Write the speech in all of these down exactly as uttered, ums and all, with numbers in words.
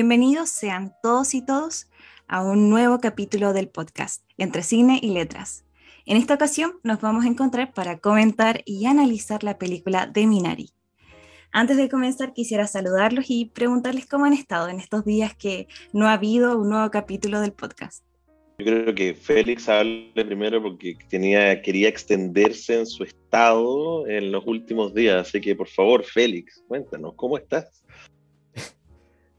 Bienvenidos sean todos y todos a un nuevo capítulo del podcast Entre Cine y Letras. En esta ocasión nos vamos a encontrar para comentar y analizar la película de Minari. Antes de comenzar quisiera saludarlos y preguntarles cómo han estado en estos días que no ha habido un nuevo capítulo del podcast. Yo creo que Félix hable primero porque tenía, quería extenderse en su estado en los últimos días, así que por favor, Félix, cuéntanos, ¿cómo estás?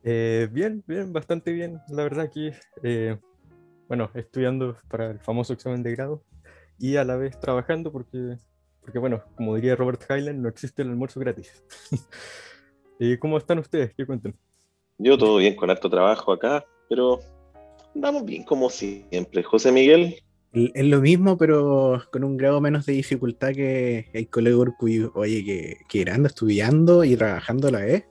Eh, bien, bien, bastante bien, la verdad aquí, eh, bueno, estudiando para el famoso examen de grado y a la vez trabajando porque, porque bueno, como diría Robert Hyland, no existe el almuerzo gratis. ¿Y cómo están ustedes? ¿Qué cuentan? Yo todo bien, con harto trabajo acá, pero... Andamos bien, como siempre. José Miguel. Es lo mismo, pero con un grado menos de dificultad que el colega Urcuyo. Oye, que, que anda estudiando y trabajando a la vez.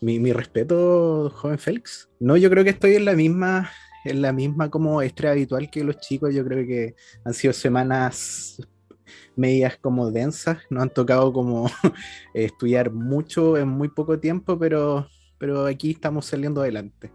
Mi, mi respeto, joven Félix. No, yo creo que estoy en la misma, en la misma como estrella habitual que los chicos. Yo creo que han sido semanas medias como densas. Nos han tocado como estudiar mucho en muy poco tiempo, pero, pero aquí estamos saliendo adelante.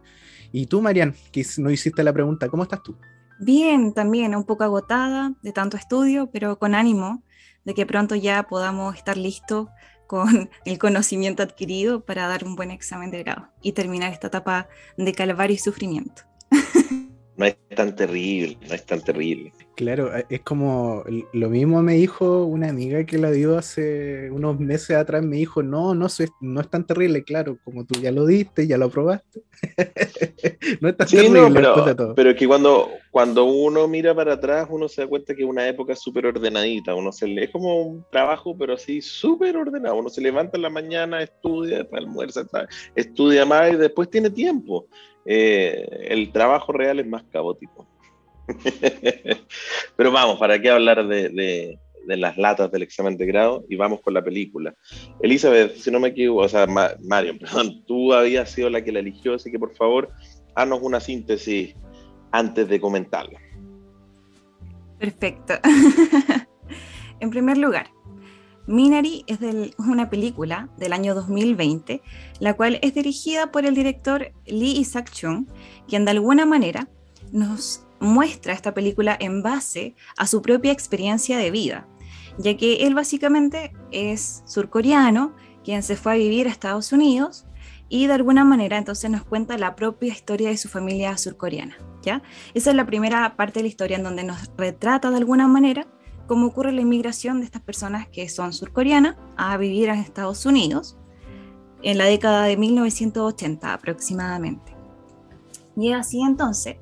Y tú, Marian, que no hiciste la pregunta, ¿cómo estás tú? Bien, también, un poco agotada de tanto estudio, pero con ánimo de que pronto ya podamos estar listos con el conocimiento adquirido para dar un buen examen de grado y terminar esta etapa de calvario y sufrimiento. No es tan terrible, no es tan terrible. Claro, es como lo mismo me dijo una amiga que la dio hace unos meses atrás, me dijo, no, no, soy, no es tan terrible, claro, como tú ya lo diste, ya lo aprobaste. No es tan sí, terrible. No, pero, de todo. Pero es que cuando, cuando uno mira para atrás, uno se da cuenta que es una época súper ordenadita, uno se le, es como un trabajo, pero así súper ordenado, uno se levanta en la mañana, estudia, después almuerza, estudia más y después tiene tiempo. Eh, el trabajo real es más caótico. Pero vamos, ¿para qué hablar de, de, de las latas del examen de grado? Y vamos con la película. Elizabeth, si no me equivoco, o sea, Ma- Marion, perdón, tú habías sido la que la eligió, así que por favor, haznos una síntesis antes de comentarla. Perfecto. En primer lugar, Minari es del, una película del año dos mil veinte, la cual es dirigida por el director Lee Isaac Chung, quien de alguna manera nos muestra esta película en base a su propia experiencia de vida, ya que él básicamente es surcoreano, quien se fue a vivir a Estados Unidos y de alguna manera entonces nos cuenta la propia historia de su familia surcoreana, ¿ya? Esa es la primera parte de la historia en donde nos retrata de alguna manera cómo ocurre la inmigración de estas personas que son surcoreanas a vivir a Estados Unidos en la década de mil novecientos ochenta aproximadamente. Y así entonces,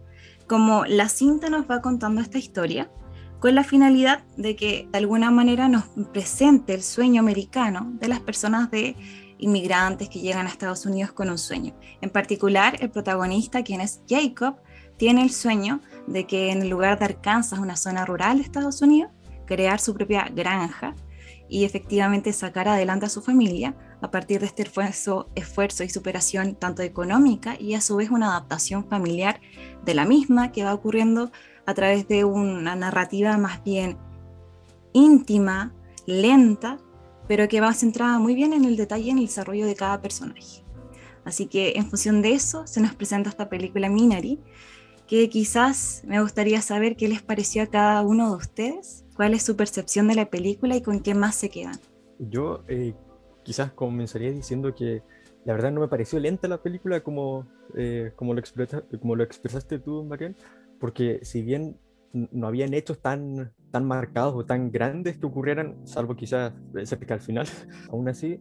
como la cinta nos va contando esta historia, con la finalidad de que de alguna manera nos presente el sueño americano de las personas de inmigrantes que llegan a Estados Unidos con un sueño. En particular, el protagonista, quien es Jacob, tiene el sueño de que en el lugar de Arkansas, una zona rural de Estados Unidos, crear su propia granja y efectivamente sacar adelante a su familia a partir de este esfuerzo, esfuerzo y superación tanto económica y a su vez una adaptación familiar de la misma que va ocurriendo a través de una narrativa más bien íntima, lenta, pero que va centrada muy bien en el detalle y en el desarrollo de cada personaje. Así que en función de eso se nos presenta esta película Minari, que quizás me gustaría saber qué les pareció a cada uno de ustedes, cuál es su percepción de la película y con qué más se quedan. Yo eh, quizás comenzaría diciendo que la verdad no me pareció lenta la película como, eh, como, lo, expresa, como lo expresaste tú, Mariel, porque si bien no habían hechos tan, tan marcados o tan grandes que ocurrieran, salvo quizás cerca al final, aún así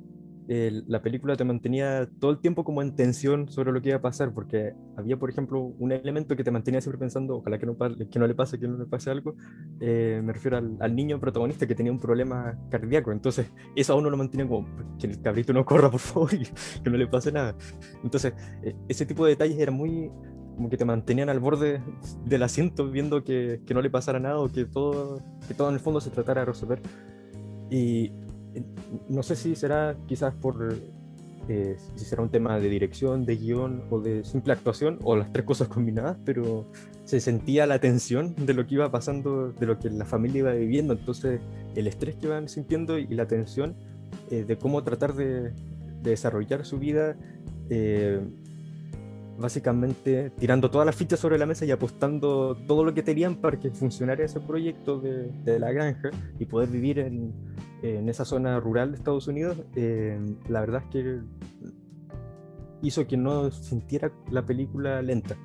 eh, la película te mantenía todo el tiempo como en tensión sobre lo que iba a pasar, porque había, por ejemplo, un elemento que te mantenía siempre pensando, ojalá que no, que no le pase, que no le pase algo, eh, me refiero al, al niño protagonista que tenía un problema cardíaco, entonces eso a uno lo mantenía como, que el cabrito no corra, por favor, y que no le pase nada. Entonces, eh, ese tipo de detalles era muy... como que te mantenían al borde del asiento viendo que, que no le pasara nada o que todo, que todo en el fondo se tratara de resolver. Y no sé si será quizás por eh, si será un tema de dirección, de guión o de simple actuación o las tres cosas combinadas, pero se sentía la tensión de lo que iba pasando, de lo que la familia iba viviendo, entonces el estrés que iban sintiendo y la tensión eh, de cómo tratar de, de desarrollar su vida eh, básicamente tirando todas las fichas sobre la mesa y apostando todo lo que tenían para que funcionara ese proyecto de, de la granja y poder vivir en, en esa zona rural de Estados Unidos. Eh, la verdad es que hizo que no sintiera la película lenta.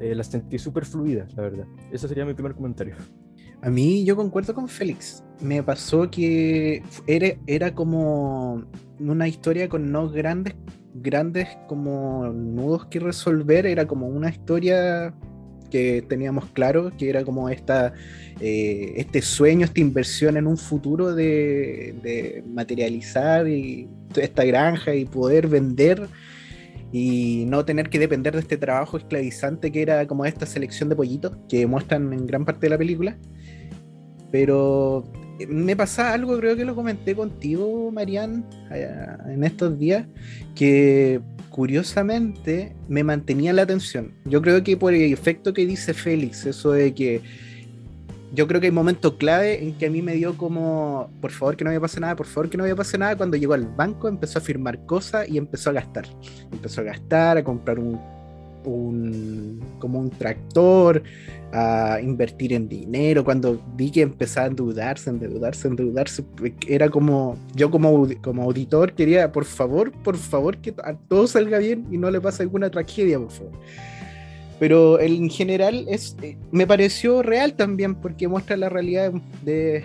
Eh, la sentí súper fluida, la verdad. Ese sería mi primer comentario. A mí, yo concuerdo con Félix. Me pasó que era, era como una historia con no grandes, grandes como nudos que resolver. Era como una historia que teníamos claro, que era como esta, eh, este sueño, esta inversión en un futuro de, de materializar y esta granja y poder vender y no tener que depender de este trabajo esclavizante que era como esta selección de pollitos que muestran en gran parte de la película. Pero me pasa algo, creo que lo comenté contigo, Marianne, en estos días, que curiosamente me mantenía la atención. Yo creo que por el efecto que dice Félix, eso de que yo creo que hay momentos clave en que a mí me dio como, por favor que no me pase nada, por favor que no me pase nada. Cuando llegó al banco empezó a firmar cosas y empezó a gastar. Empezó a gastar, a comprar un, un como un tractor, a invertir en dinero. Cuando vi que empezaba a endeudarse, endeudarse, endeudarse, era como, yo como, como auditor quería, por favor, por favor, que a todo salga bien y no le pase alguna tragedia, por favor. Pero en general es, me pareció real también, porque muestra la realidad de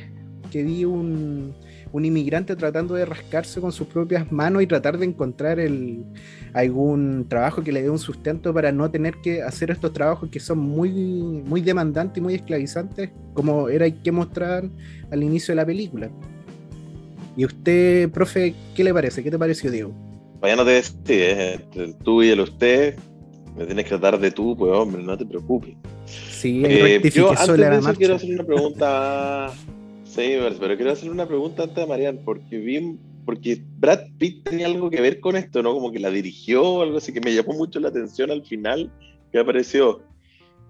que vi un, un inmigrante tratando de rascarse con sus propias manos y tratar de encontrar el, algún trabajo que le dé un sustento para no tener que hacer estos trabajos que son muy, muy demandantes y muy esclavizantes, como era que mostraban al inicio de la película. Y usted, profe, ¿qué le parece? ¿Qué te pareció, Diego? Mañana te decís, entre el tú y el usted... Me tienes que tratar de tú, pues hombre, no te preocupes. Sí, eh, yo antes de eso quiero hacer una pregunta. Sí, pero quiero hacer una pregunta antes de Marianne, porque vi, porque Brad Pitt tenía algo que ver con esto, ¿no? Como que la dirigió, algo así que me llamó mucho la atención al final que apareció.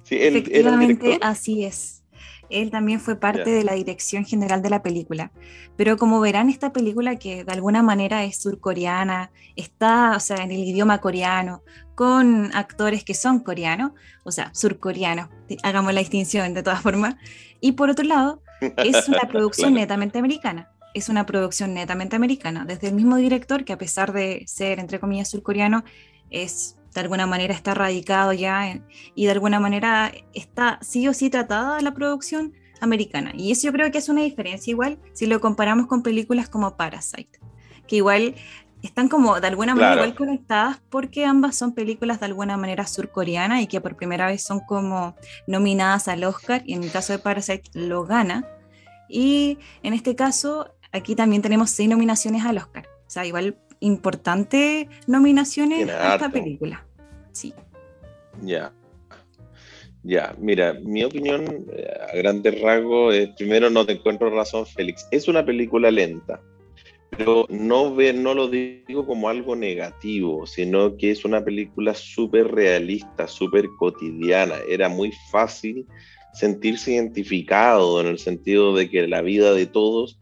Sí, él, efectivamente, era así es. Él también fue parte, yeah, de la dirección general de la película. Pero como verán, esta película, que de alguna manera es surcoreana, está, o sea, en el idioma coreano, con actores que son coreanos, o sea, surcoreanos, hagamos la distinción de todas formas. Y por otro lado, es una producción claro. netamente americana. Es una producción netamente americana, desde el mismo director, que a pesar de ser, entre comillas, surcoreano, es... de alguna manera está radicado ya en, y de alguna manera está sí o sí tratada la producción americana. Y eso yo creo que es una diferencia igual si lo comparamos con películas como Parasite, que igual están como de alguna manera claro. igual conectadas, porque ambas son películas de alguna manera surcoreanas y que por primera vez son como nominadas al Oscar, y en el caso de Parasite lo gana. Y en este caso aquí también tenemos seis nominaciones al Oscar, o sea, igual importantes nominaciones a esta película. Sí. Ya. Yeah. Ya, yeah. Mira, mi opinión a grandes rasgos es, primero, no te encuentro razón, Félix. Es una película lenta, pero no, ve, no lo digo como algo negativo, sino que es una película súper realista, súper cotidiana. Era muy fácil sentirse identificado, en el sentido de que la vida de todos...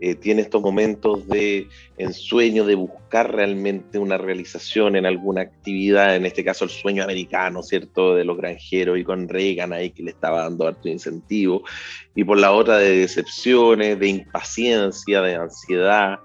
Eh, tiene estos momentos de ensueño, de buscar realmente una realización en alguna actividad, en este caso el sueño americano, ¿cierto?, de los granjeros, y con Reagan ahí que le estaba dando harto incentivo, y por la otra de decepciones, de impaciencia, de ansiedad.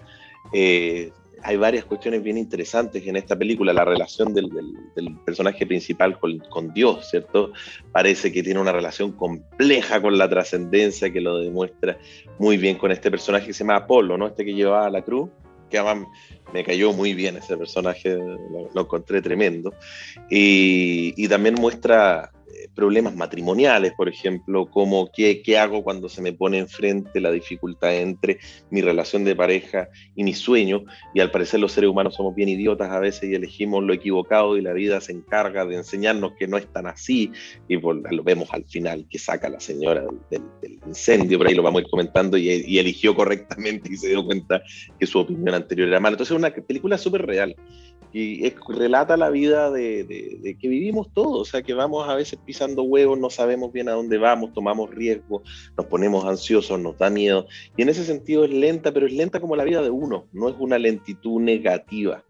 Eh, hay varias cuestiones bien interesantes en esta película. La relación del, del, del personaje principal con, con Dios, ¿cierto? Parece que tiene una relación compleja con la trascendencia, que lo demuestra muy bien con este personaje que se llama Apolo, ¿no? Este que llevaba la cruz, que además me cayó muy bien ese personaje, lo, lo encontré tremendo. Y, y también muestra problemas matrimoniales, por ejemplo, como qué, qué hago cuando se me pone enfrente la dificultad entre mi relación de pareja y mi sueño. Y al parecer los seres humanos somos bien idiotas a veces y elegimos lo equivocado, y la vida se encarga de enseñarnos que no es tan así, y por, lo vemos al final que saca a la señora del, del incendio, por ahí lo vamos a ir comentando, y, y eligió correctamente y se dio cuenta que su opinión anterior era mala. Entonces es una película súper real y es, relata la vida de, de, de que vivimos todos, o sea, que vamos a veces pisando huevos, no sabemos bien a dónde vamos, tomamos riesgos, nos ponemos ansiosos, nos da miedo, y en ese sentido es lenta, pero es lenta como la vida de uno, no es una lentitud negativa.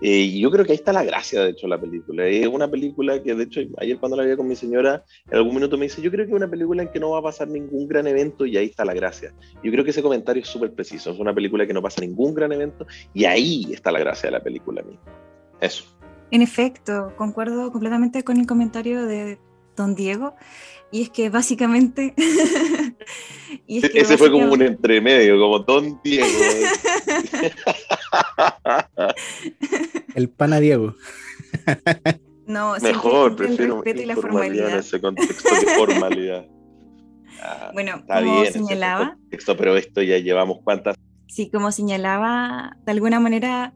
Eh, y yo creo que ahí está la gracia, de hecho, de la película. Es una película que, de hecho, ayer cuando la vi con mi señora, en algún minuto me dice, yo creo que es una película en que no va a pasar ningún gran evento, y ahí está la gracia. Yo creo que ese comentario es súper preciso. Es una película que no pasa ningún gran evento, y ahí está la gracia de la película misma. Eso. En efecto, concuerdo completamente con el comentario de Don Diego, y es que básicamente... y es que ese básicamente... fue como un entremedio, como Don Diego. El pana Diego. No, mejor, prefiero el respeto y la formalidad en ese contexto de formalidad. Ah, bueno, como bien, señalaba... Contexto, pero esto ya llevamos cuántas... Sí, como señalaba, de alguna manera...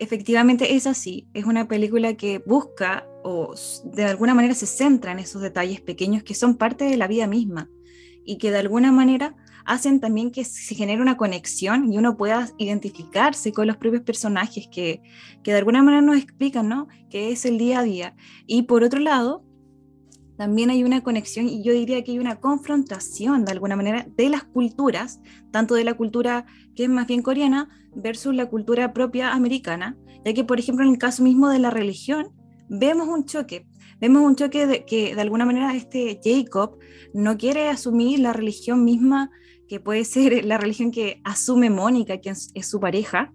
Efectivamente es así, es una película que busca o de alguna manera se centra en esos detalles pequeños que son parte de la vida misma y que de alguna manera hacen también que se genere una conexión y uno pueda identificarse con los propios personajes que, que de alguna manera nos explican, ¿no?, que es el día a día. Y por otro lado, también hay una conexión, y yo diría que hay una confrontación de alguna manera de las culturas, tanto de la cultura que es más bien coreana versus la cultura propia americana, ya que por ejemplo en el caso mismo de la religión vemos un choque, vemos un choque de, que de alguna manera este Jacob no quiere asumir la religión misma, que puede ser la religión que asume Mónica, que es, es su pareja,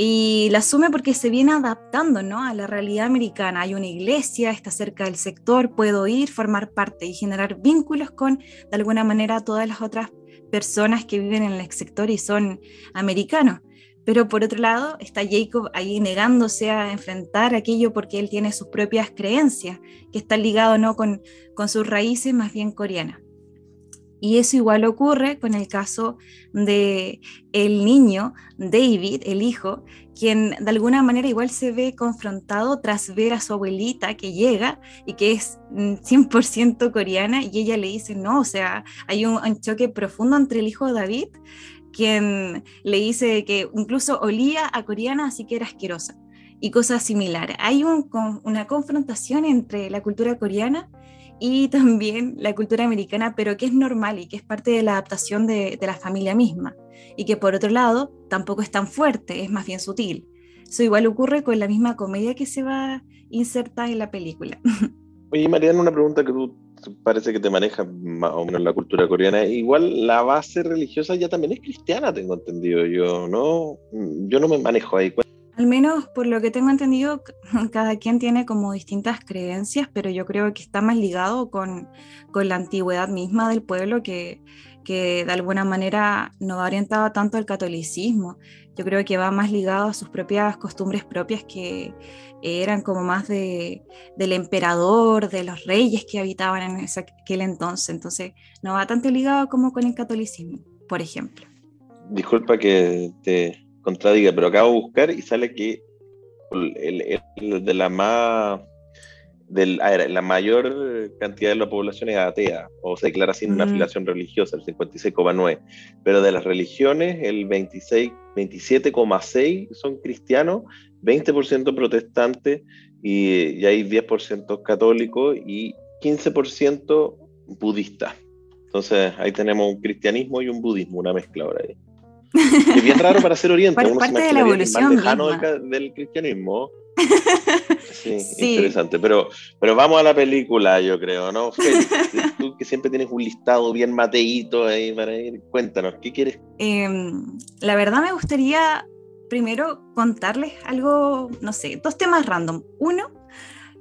y la asume porque se viene adaptando, ¿no?, a la realidad americana. Hay una iglesia, está cerca del sector, puedo ir, formar parte y generar vínculos con, de alguna manera, todas las otras personas que viven en el sector y son americanos. Pero por otro lado, está Jacob ahí negándose a enfrentar aquello porque él tiene sus propias creencias, que están ligadas, ¿no?, con, con sus raíces más bien coreanas. Y eso igual ocurre con el caso de el niño, David, el hijo, quien de alguna manera igual se ve confrontado tras ver a su abuelita que llega y que es cien por ciento coreana, y ella le dice no, o sea, hay un, un choque profundo entre el hijo David, quien le dice que incluso olía a coreana, así que era asquerosa, y cosas similares. Hay un, una confrontación entre la cultura coreana y también la cultura americana, pero que es normal y que es parte de la adaptación de, de la familia misma, y que por otro lado tampoco es tan fuerte, es más bien sutil. Eso igual ocurre con la misma comedia que se va insertada en la película. Oye, Mariana, una pregunta que tú parece que te manejas más o menos la cultura coreana. Igual la base religiosa ya también es cristiana, tengo entendido yo, ¿no? Yo no me manejo ahí. Al menos por lo que tengo entendido, cada quien tiene como distintas creencias, pero yo creo que está más ligado con, con la antigüedad misma del pueblo, que, que de alguna manera no orientaba tanto al catolicismo. Yo creo que va más ligado a sus propias costumbres propias, que eran como más de, del emperador, de los reyes que habitaban en ese, aquel entonces. Entonces no va tanto ligado como con el catolicismo, por ejemplo. Disculpa que te... contradiga, pero acabo de buscar y sale que el, el de la más del, ver, la mayor cantidad de la población es atea o se declara sin mm. una afiliación religiosa, el cincuenta y seis coma nueve, pero de las religiones el veintisiete coma seis son cristianos, veinte por ciento protestantes y, y hay diez por ciento católicos y quince por ciento budistas. Entonces ahí tenemos un cristianismo y un budismo, una mezcla ahora ahí. Es bien raro para ser oriente, uno se imagina más lejano del, del cristianismo. Sí, sí, interesante. Pero, pero vamos a la película, yo creo, ¿no? Félix, tú que siempre tienes un listado bien mateíto ahí para ir, cuéntanos, ¿qué quieres? Eh, la verdad me gustaría primero contarles algo, no sé, dos temas random. Uno,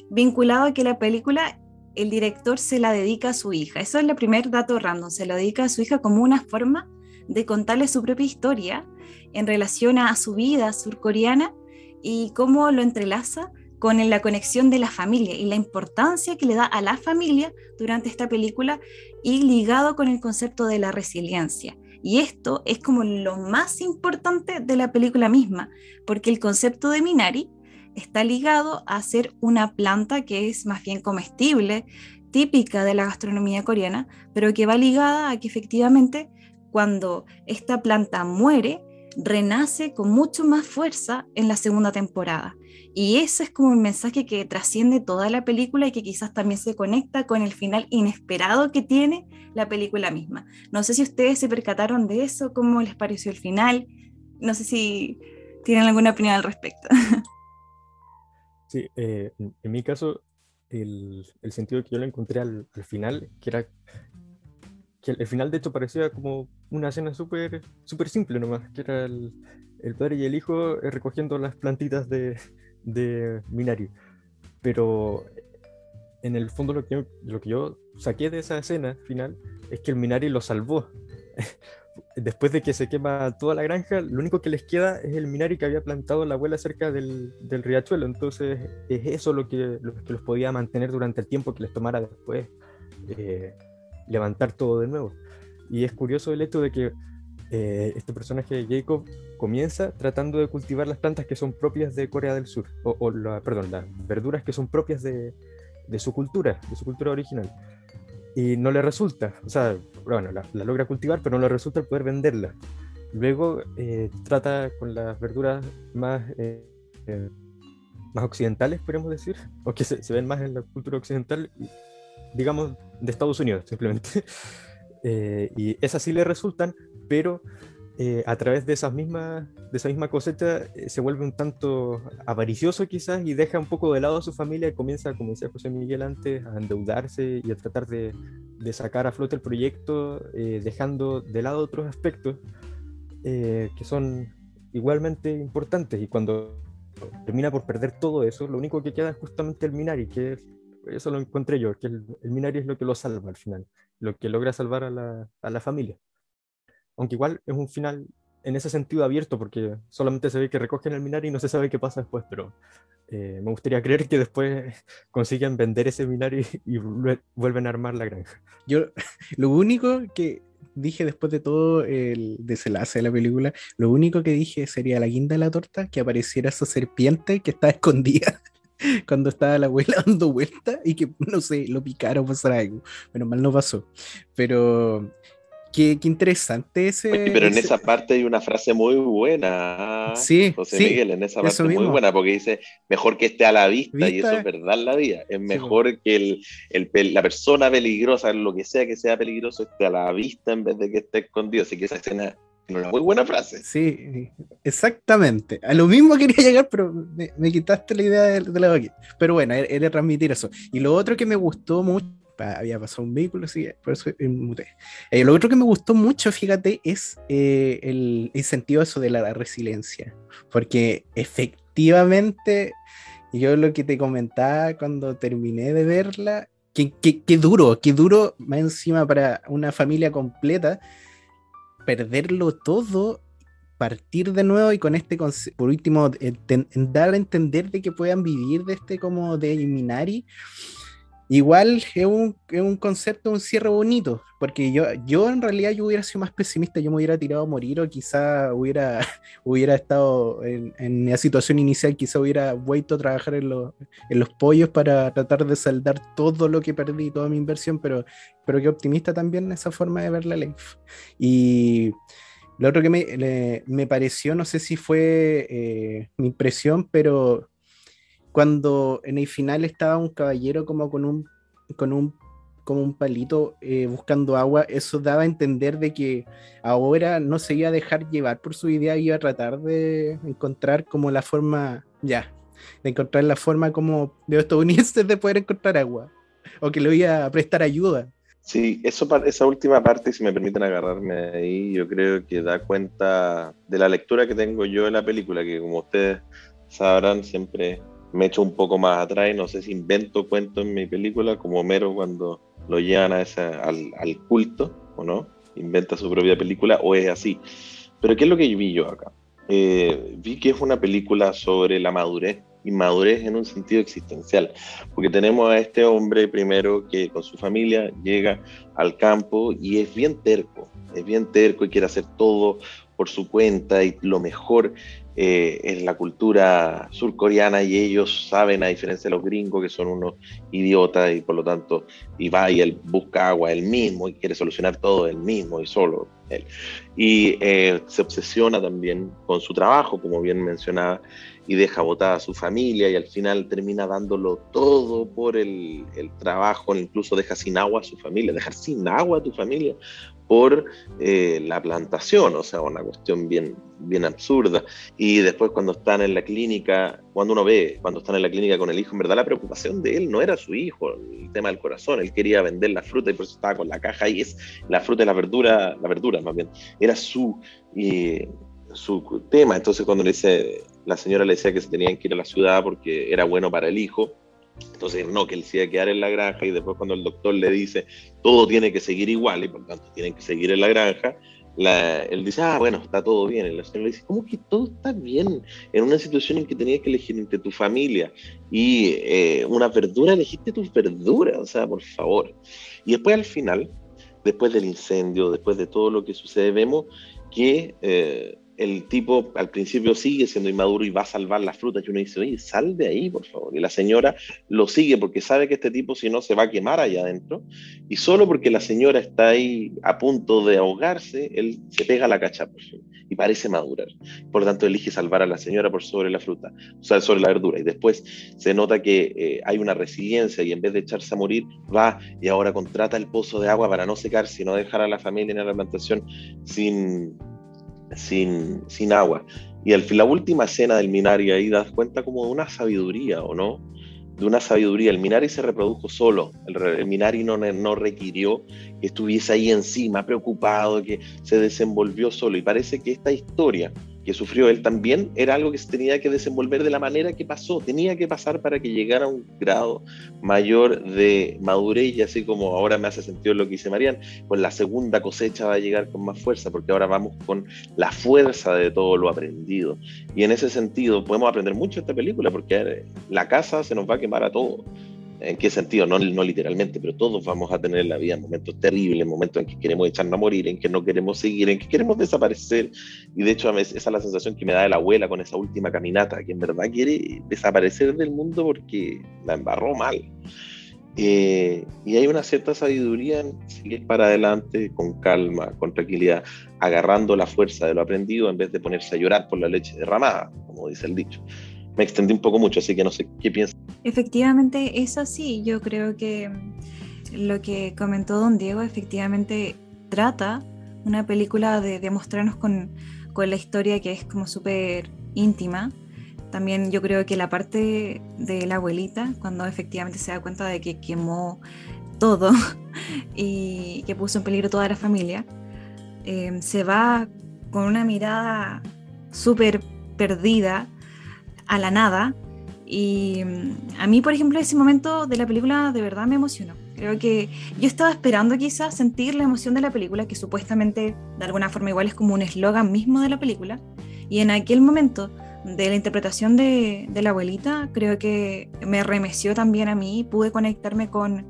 vinculado a que la película... el director se la dedica a su hija. Eso es el primer dato random, se la dedica a su hija como una forma de contarle su propia historia en relación a su vida surcoreana y cómo lo entrelaza con la conexión de la familia y la importancia que le da a la familia durante esta película, y ligado con el concepto de la resiliencia. Y esto es como lo más importante de la película misma, porque el concepto de Minari está ligado a ser una planta que es más bien comestible, típica de la gastronomía coreana, pero que va ligada a que efectivamente cuando esta planta muere, renace con mucho más fuerza en la segunda temporada. Y eso es como un mensaje que trasciende toda la película y que quizás también se conecta con el final inesperado que tiene la película misma. No sé si ustedes se percataron de eso, cómo les pareció el final, no sé si tienen alguna opinión al respecto. Sí, eh, en, en mi caso, el, el sentido que yo le encontré al, al final, que era que el, el final de hecho parecía como una escena súper súper simple nomás, que era el, el padre y el hijo recogiendo las plantitas de, de Minari. Pero en el fondo lo que, lo que yo saqué de esa escena final es que el Minari lo salvó. Después de que se quema toda la granja, lo único que les queda es el Minari que había plantado la abuela cerca del, del riachuelo. Entonces es eso lo que, lo que los podía mantener durante el tiempo que les tomara después eh, levantar todo de nuevo. Y es curioso el hecho de que eh, este personaje Jacob comienza tratando de cultivar las plantas que son propias de Corea del Sur, o, o la, perdón, las verduras que son propias de, de su cultura, de su cultura original. Y no le resulta, o sea, bueno, la, la logra cultivar, pero no le resulta el poder venderla. Luego eh, trata con las verduras más, eh, eh, más occidentales, podríamos decir, o que se, se ven más en la cultura occidental, digamos, de Estados Unidos, simplemente. eh, y esas sí le resultan, pero eh, a través de, esas mismas, de esa misma cosecha eh, se vuelve un tanto avaricioso quizás y deja un poco de lado a su familia y comienza, como decía José Miguel antes, a endeudarse y a tratar de, de sacar a flote el proyecto, eh, dejando de lado otros aspectos eh, que son igualmente importantes. Y cuando termina por perder todo eso, lo único que queda es justamente el Minari, que es, eso lo encontré yo, que el, el Minari es lo que lo salva al final, lo que logra salvar a la, a la familia. Aunque igual es un final en ese sentido abierto, porque solamente se ve que recogen el Minari y no se sabe qué pasa después, pero eh, me gustaría creer que después consiguen vender ese Minari y vuelven a armar la granja. Yo, lo único que dije después de todo el desenlace de la película, lo único que dije sería la guinda de la torta, que apareciera esa serpiente que estaba escondida cuando estaba la abuela dando vuelta y que, no sé, lo picaron o pasara algo. Menos mal no pasó, pero... Qué, qué interesante ese... Oye, pero en ese... esa parte hay una frase muy buena. Sí, José sí, Miguel, en esa parte muy buena, porque dice, mejor que esté a la vista, vista... y eso es verdad en la vida. Es mejor sí, que el, el, la persona peligrosa, lo que sea que sea peligroso, esté a la vista en vez de que esté escondido. Así que esa escena es una muy buena frase. Sí, exactamente. A lo mismo quería llegar, pero me, me quitaste la idea de, de la boquilla. Pero bueno, era, era transmitir eso. Y lo otro que me gustó mucho, había pasado un vehículo, sí, por eso muté. Eh, lo otro que me gustó mucho, fíjate, es eh, el, el sentido eso de la, la resiliencia, porque efectivamente yo lo que te comentaba cuando terminé de verla, que, que, que duro, que duro más encima para una familia completa, perderlo todo, partir de nuevo y con este, por último, enten, dar a entender de que puedan vivir de este como de Minari. Igual es un, es un concepto, un cierre bonito, porque yo, yo en realidad yo hubiera sido más pesimista, yo me hubiera tirado a morir o quizá hubiera, hubiera estado en, en la situación inicial, quizá hubiera vuelto a trabajar en, lo, en los pollos para tratar de saldar todo lo que perdí, toda mi inversión, pero, pero qué optimista también esa forma de ver la ley. Y lo otro que me, le, me pareció, no sé si fue eh, mi impresión, pero... cuando en el final estaba un caballero como con un, con un, como un palito eh, buscando agua, eso daba a entender de que ahora no se iba a dejar llevar por su idea, iba a tratar de encontrar como la forma, ya, de encontrar la forma como de estadounidenses de poder encontrar agua, o que le iba a prestar ayuda. Sí, eso, esa última parte, si me permiten agarrarme ahí, yo creo que da cuenta de la lectura que tengo yo de la película, que como ustedes sabrán siempre... me echo un poco más atrás, no sé si invento cuentos en mi película, como Homero cuando lo llevan a ese, al, al culto, o no, inventa su propia película, o es así. Pero ¿qué es lo que vi yo acá? Eh, vi que es una película sobre la madurez, inmadurez en un sentido existencial, porque tenemos a este hombre primero que con su familia llega al campo y es bien terco, es bien terco y quiere hacer todo por su cuenta y lo mejor eh, es la cultura surcoreana y ellos saben, a diferencia de los gringos, que son unos idiotas y por lo tanto, y va y él busca agua él mismo y quiere solucionar todo él mismo y solo él. Y eh, se obsesiona también con su trabajo, como bien mencionaba, y deja botada a su familia y al final termina dándolo todo por el, el trabajo, incluso deja sin agua a su familia, dejar sin agua a tu familia por eh, la plantación, o sea, una cuestión bien, bien absurda. Y después cuando están en la clínica, cuando uno ve, cuando están en la clínica con el hijo, en verdad la preocupación de él no era su hijo, el tema del corazón, él quería vender la fruta y por eso estaba con la caja, y es la fruta y la verdura, la verdura más bien, era su, eh, su tema. Entonces cuando le dice, la señora le decía que se tenían que ir a la ciudad porque era bueno para el hijo, entonces no, que él se iba a quedar en la granja, y después cuando el doctor le dice todo tiene que seguir igual y por tanto tienen que seguir en la granja, la, él dice, ah, bueno, está todo bien, y la señora le dice, ¿cómo que todo está bien? En una situación en que tenías que elegir entre tu familia y eh, una verdura, elegiste tus verduras, o sea, por favor. Y después al final, después del incendio, después de todo lo que sucede, vemos que eh, el tipo al principio sigue siendo inmaduro y va a salvar las frutas, y uno dice, oye, sal de ahí, por favor. Y la señora lo sigue porque sabe que este tipo, si no, se va a quemar allá adentro, y solo porque la señora está ahí a punto de ahogarse, él se pega la cachapa y parece madurar, por lo tanto elige salvar a la señora por sobre la fruta, o sea, sobre la verdura. Y después se nota que eh, hay una resiliencia, y en vez de echarse a morir, va y ahora contrata el pozo de agua para no secarse y no dejar a la familia en la plantación sin... Sin, sin agua. Y al fin, la última escena del Minari, ahí das cuenta como de una sabiduría, ¿o no? De una sabiduría. El Minari se reprodujo solo, el, el Minari no, no requirió que estuviese ahí encima, preocupado, que se desenvolvió solo. Y parece que esta historia que sufrió él también era algo que se tenía que desenvolver de la manera que pasó, tenía que pasar para que llegara a un grado mayor de madurez. Y así como ahora me hace sentido lo que dice Marian, pues la segunda cosecha va a llegar con más fuerza, porque ahora vamos con la fuerza de todo lo aprendido. Y en ese sentido podemos aprender mucho de esta película, porque la casa se nos va a quemar a todos. ¿En qué sentido? No, no literalmente, pero todos vamos a tener en la vida momentos terribles, momentos en que queremos echarnos a morir, en que no queremos seguir, en que queremos desaparecer. Y de hecho esa es la sensación que me da de la abuela con esa última caminata, que en verdad quiere desaparecer del mundo porque la embarró mal. Eh, y hay una cierta sabiduría en seguir para adelante con calma, con tranquilidad, agarrando la fuerza de lo aprendido en vez de ponerse a llorar por la leche derramada, como dice el dicho. Me extendí un poco mucho, así que no sé qué piensas. Efectivamente es así. Yo creo que lo que comentó don Diego efectivamente trata una película de, de mostrarnos con, con la historia, que es como súper íntima. También yo creo que la parte de la abuelita, cuando efectivamente se da cuenta de que quemó todo y que puso en peligro toda la familia, eh, se va con una mirada súper perdida a la nada. Y a mí, por ejemplo, ese momento de la película de verdad me emocionó. Creo que yo estaba esperando quizás sentir la emoción de la película, que supuestamente de alguna forma igual es como un eslogan mismo de la película, y en aquel momento de la interpretación de, de la abuelita, creo que me remeció también a mí. Pude conectarme con,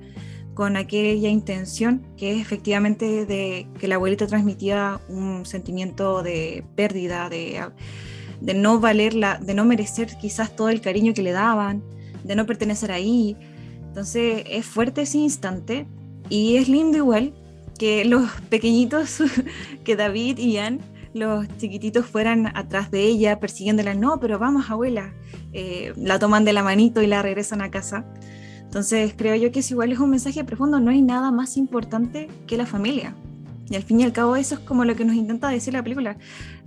con aquella intención que es efectivamente de que la abuelita transmitía un sentimiento de pérdida, de... de no valerla, de no merecer quizás todo el cariño que le daban, de no pertenecer ahí. Entonces es fuerte ese instante, y es lindo igual que los pequeñitos, que David y Ian, los chiquititos, fueran atrás de ella persiguiéndola. No, pero vamos, abuela. Eh, la toman de la manito y la regresan a casa. Entonces creo yo que es igual, es un mensaje profundo. No hay nada más importante que la familia, y al fin y al cabo eso es como lo que nos intenta decir la película.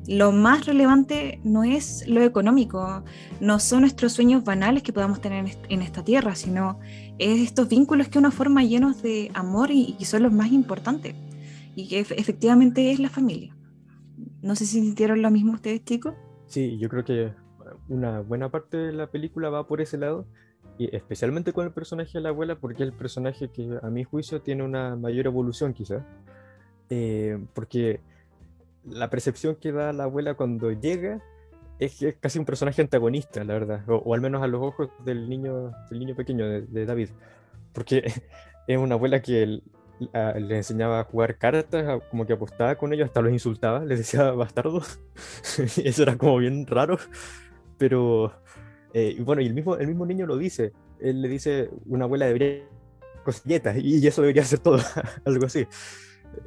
Lo más relevante no es lo económico, no son nuestros sueños banales que podamos tener en esta tierra, sino es estos vínculos que uno forma llenos de amor y que son los más importantes, y que efectivamente es la familia. No sé si sintieron lo mismo ustedes, chicos. Sí, yo creo que una buena parte de la película va por ese lado, y especialmente con el personaje de la abuela, porque es el personaje que a mi juicio tiene una mayor evolución quizás. Eh, porque la percepción que da la abuela cuando llega es que es casi un personaje antagonista, la verdad, o, o al menos a los ojos del niño, del niño pequeño, de, de David, porque es una abuela que él, a, le enseñaba a jugar cartas, a, como que apostaba con ellos, hasta los insultaba, les decía bastardos. Eso era como bien raro, pero eh, bueno, y el mismo, el mismo niño lo dice, él le dice, una abuela debería cosillitas, y eso debería ser todo, algo así.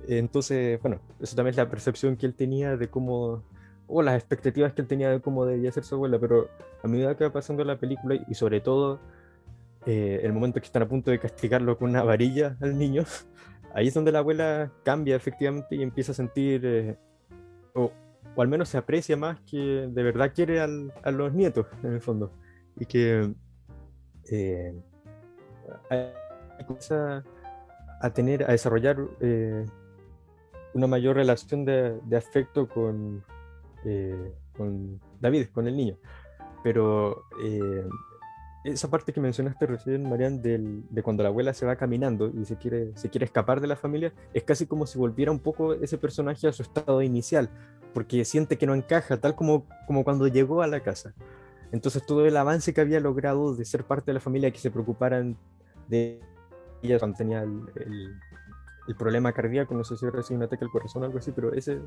Entonces, bueno, eso también es la percepción que él tenía de cómo, o las expectativas que él tenía de cómo debía ser su abuela. Pero a medida que va pasando la película, y sobre todo eh, el momento que están a punto de castigarlo con una varilla al niño, ahí es donde la abuela cambia efectivamente y empieza a sentir, eh, o, o al menos se aprecia más, que de verdad quiere al, a los nietos, en el fondo. Y que eh, empieza a tener, a desarrollar eh, una mayor relación de, de afecto con, eh, con David, con el niño. Pero eh, esa parte que mencionaste recién, Marian, del, de cuando la abuela se va caminando y se quiere, se quiere escapar de la familia, es casi como si volviera un poco ese personaje a su estado inicial, porque siente que no encaja, tal como, como cuando llegó a la casa. Entonces todo el avance que había logrado de ser parte de la familia, que se preocuparan de ella cuando tenía el, el, el problema cardíaco, no sé si recibió un ataque al corazón o algo así, pero ese...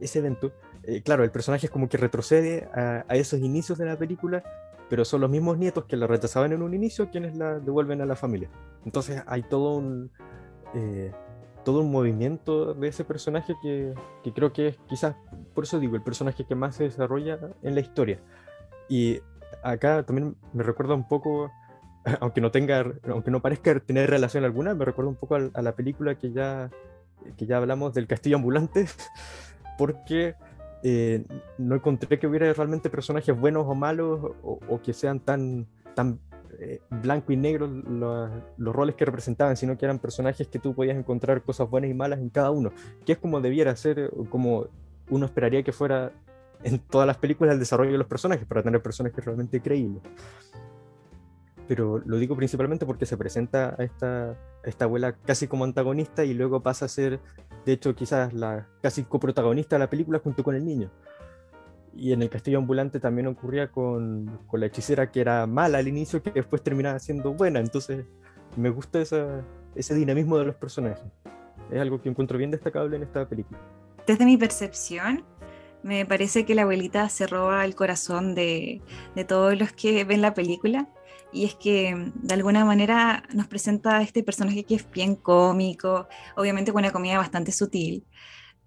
ese evento, eh, claro, el personaje es como que retrocede a, a esos inicios de la película, pero son los mismos nietos que la rechazaban en un inicio quienes la devuelven a la familia. Entonces hay todo un eh, todo un movimiento de ese personaje que, que creo que es, quizás por eso digo, el personaje que más se desarrolla en la historia. Y acá también me recuerda un poco, aunque no tenga, aunque no parezca tener relación alguna, me recuerda un poco a, a la película que ya que ya hablamos, del Castillo Ambulante, porque eh, no encontré que hubiera realmente personajes buenos o malos, o, o que sean tan, tan eh, blanco y negro los, los roles que representaban, sino que eran personajes que tú podías encontrar cosas buenas y malas en cada uno, que es como debiera ser, como uno esperaría que fuera en todas las películas el desarrollo de los personajes, para tener personajes realmente creíbles. Pero lo digo principalmente porque se presenta a esta, a esta abuela casi como antagonista, y luego pasa a ser, de hecho, quizás la casi coprotagonista de la película junto con el niño. Y en el Castillo Ambulante también ocurría con, con la hechicera, que era mala al inicio, que después terminaba siendo buena. Entonces me gusta esa, ese dinamismo de los personajes. Es algo que encuentro bien destacable en esta película. Desde mi percepción, me parece que la abuelita se roba el corazón de, de todos los que ven la película. Y es que de alguna manera nos presenta a este personaje que es bien cómico, obviamente con una comedia bastante sutil,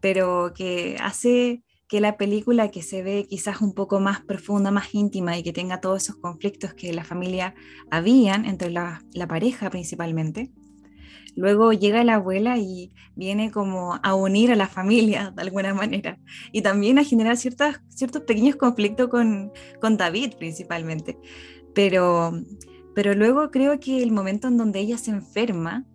pero que hace que la película, que se ve quizás un poco más profunda, más íntima, y que tenga todos esos conflictos que la familia habían, entre la, la pareja principalmente, luego llega la abuela y viene como a unir a la familia de alguna manera, y también a generar ciertas, ciertos pequeños conflictos con, con David principalmente. Pero, pero luego creo que el momento en donde ella se enferma,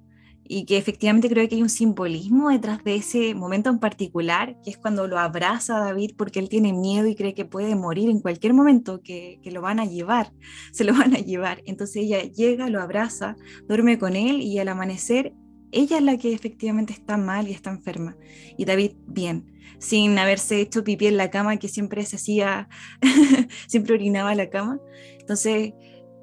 y que efectivamente creo que hay un simbolismo detrás de ese momento en particular, que es cuando lo abraza a David porque él tiene miedo y cree que puede morir en cualquier momento, que, que lo van a llevar, se lo van a llevar. Entonces ella llega, lo abraza, duerme con él, y al amanecer ella es la que efectivamente está mal y está enferma. Y David bien, sin haberse hecho pipí en la cama, que siempre se hacía, siempre orinaba en la cama. Entonces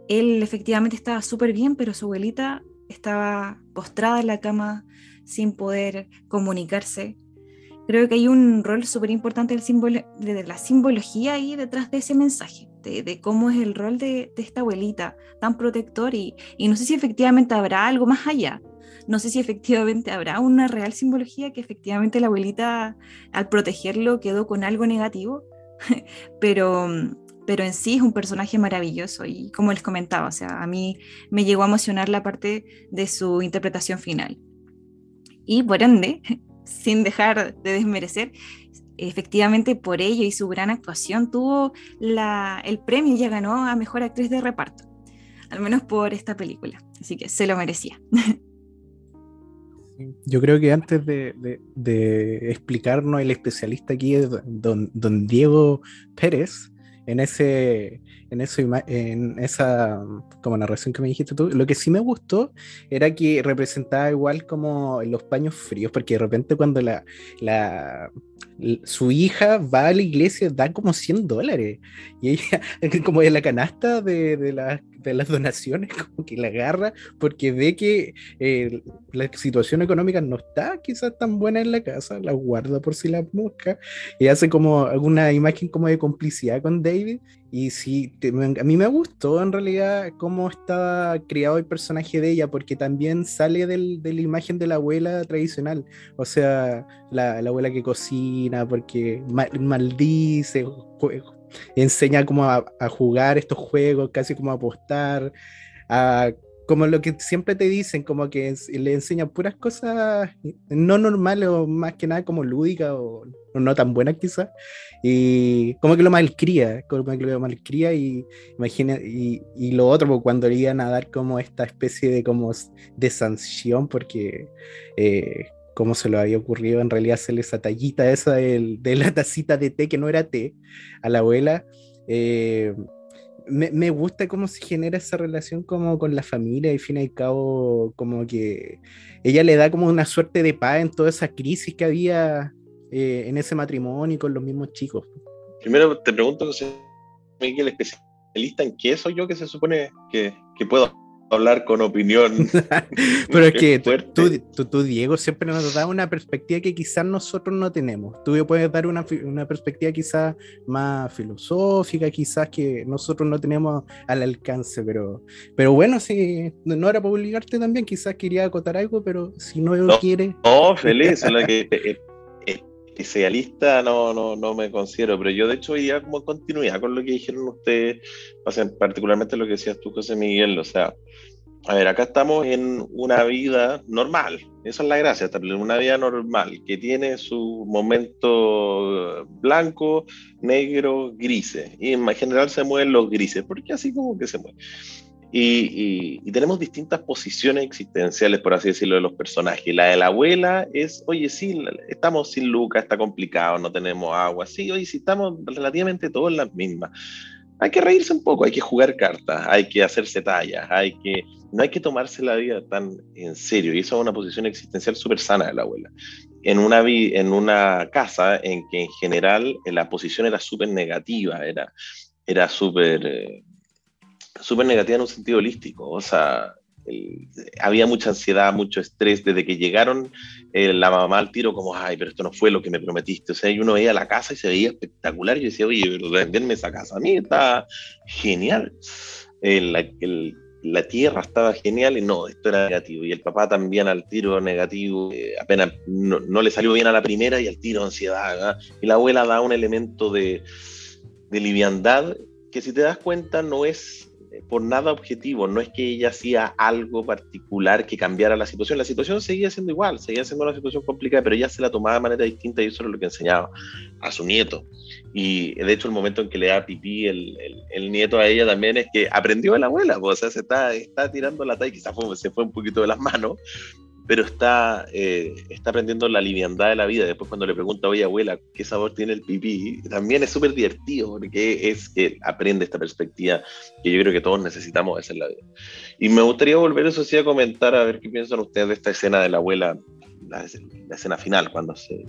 él efectivamente estaba súper bien, pero su abuelita estaba postrada en la cama sin poder comunicarse. Creo que hay un rol súper importante del simbolo- de la simbología ahí detrás de ese mensaje, de, de cómo es el rol de, de esta abuelita tan protector, y, y no sé si efectivamente habrá algo más allá. No sé si efectivamente habrá una real simbología, que efectivamente la abuelita al protegerlo quedó con algo negativo, pero, pero en sí es un personaje maravilloso, y como les comentaba, o sea, a mí me llegó a emocionar la parte de su interpretación final. Y por ende, sin dejar de desmerecer, efectivamente por ello y su gran actuación tuvo la, el premio, ya ganó a Mejor Actriz de Reparto, al menos por esta película, así que se lo merecía. Yo creo que antes de, de, de explicarnos, el especialista aquí es don, don Diego Pérez, en, ese, en, eso, en esa como narración que me dijiste tú. Lo que sí me gustó era que representaba igual como los paños fríos, porque de repente cuando la, la, su hija va a la iglesia, da como cien dólares, y ella como en la canasta de, de las... de las donaciones, como que la agarra porque ve que eh, la situación económica no está quizás tan buena en la casa, la guarda por si la mosca, y hace como alguna imagen como de complicidad con David. Y sí, te, a mí me gustó en realidad cómo está creado el personaje de ella, porque también sale del, de la imagen de la abuela tradicional, o sea, la, la abuela que cocina porque mal, maldice, juega, enseña como a, a jugar estos juegos, casi como a apostar, a como lo que siempre te dicen, como que le enseñan puras cosas no normales o más que nada como lúdicas o, o no tan buenas quizás, y como que lo malcría, como que lo malcría y imagina, y, y lo otro, cuando le iban a dar como esta especie de como de sanción, porque eh, como se lo había ocurrido en realidad hacerle esa tallita esa de, de la tacita de té, que no era té, a la abuela. eh, Me, me gusta cómo se genera esa relación como con la familia, y al fin y al cabo como que ella le da como una suerte de paz en toda esa crisis que había eh, en ese matrimonio y con los mismos chicos. Primero te pregunto, Miguel, especialista en qué soy yo, que se supone que, que puedo hablar con opinión. Pero es que tú, tú, tú, Diego, siempre nos das una perspectiva que quizás nosotros no tenemos. Tú puedes dar una, una perspectiva quizás más filosófica, quizás que nosotros no tenemos al alcance, pero, pero bueno, si no era para obligarte también, quizás quería acotar algo, pero si no, no quiere... No, feliz, en la que eh, eh, especialista no, no, no me considero, pero yo de hecho iría como continuidad con lo que dijeron ustedes, o sea, particularmente lo que decías tú, José Miguel, o sea, a ver, acá estamos en una vida normal, esa es la gracia, una vida normal que tiene su momento blanco, negro, grises, y en general se mueven los grises, porque así como que se mueven. Y, y, y tenemos distintas posiciones existenciales, por así decirlo, de los personajes. La de la abuela es, oye, sí, estamos sin lucas, está complicado, no tenemos agua, sí, oye, sí, estamos relativamente todos en las mismas. Hay que reírse un poco, hay que jugar cartas, hay que hacerse tallas, hay que, no hay que tomarse la vida tan en serio, y esa es una posición existencial súper sana de la abuela. En una, vi, en una casa en que en general la posición era súper negativa, era, era súper... Eh, súper negativa en un sentido holístico, o sea, el, había mucha ansiedad, mucho estrés, desde que llegaron eh, la mamá al tiro como, ay, pero esto no fue lo que me prometiste, o sea, y uno veía la casa y se veía espectacular, y yo decía, oye, pero venderme esa casa a mí está genial, el, el, la tierra estaba genial, y no, esto era negativo, y el papá también al tiro negativo, eh, apenas no, no le salió bien a la primera, y al tiro ansiedad, ¿verdad? Y la abuela da un elemento de, de liviandad, que si te das cuenta no es por nada objetivo, no es que ella hacía algo particular que cambiara la situación, la situación seguía siendo igual, seguía siendo una situación complicada, pero ella se la tomaba de manera distinta, y eso era lo que enseñaba a su nieto. Y de hecho el momento en que le da pipí el, el, el nieto a ella también es que aprendió de la abuela, o sea, se está, está tirando la talla, y quizás fue, se fue un poquito de las manos, pero está, eh, está aprendiendo la liviandad de la vida. Después cuando le pregunta, oye abuela, ¿qué sabor tiene el pipí? También es súper divertido, porque es que aprende esta perspectiva que yo creo que todos necesitamos hacer en la vida. Y me gustaría volver eso sí a comentar, a ver qué piensan ustedes de esta escena de la abuela, la, la escena final, cuando se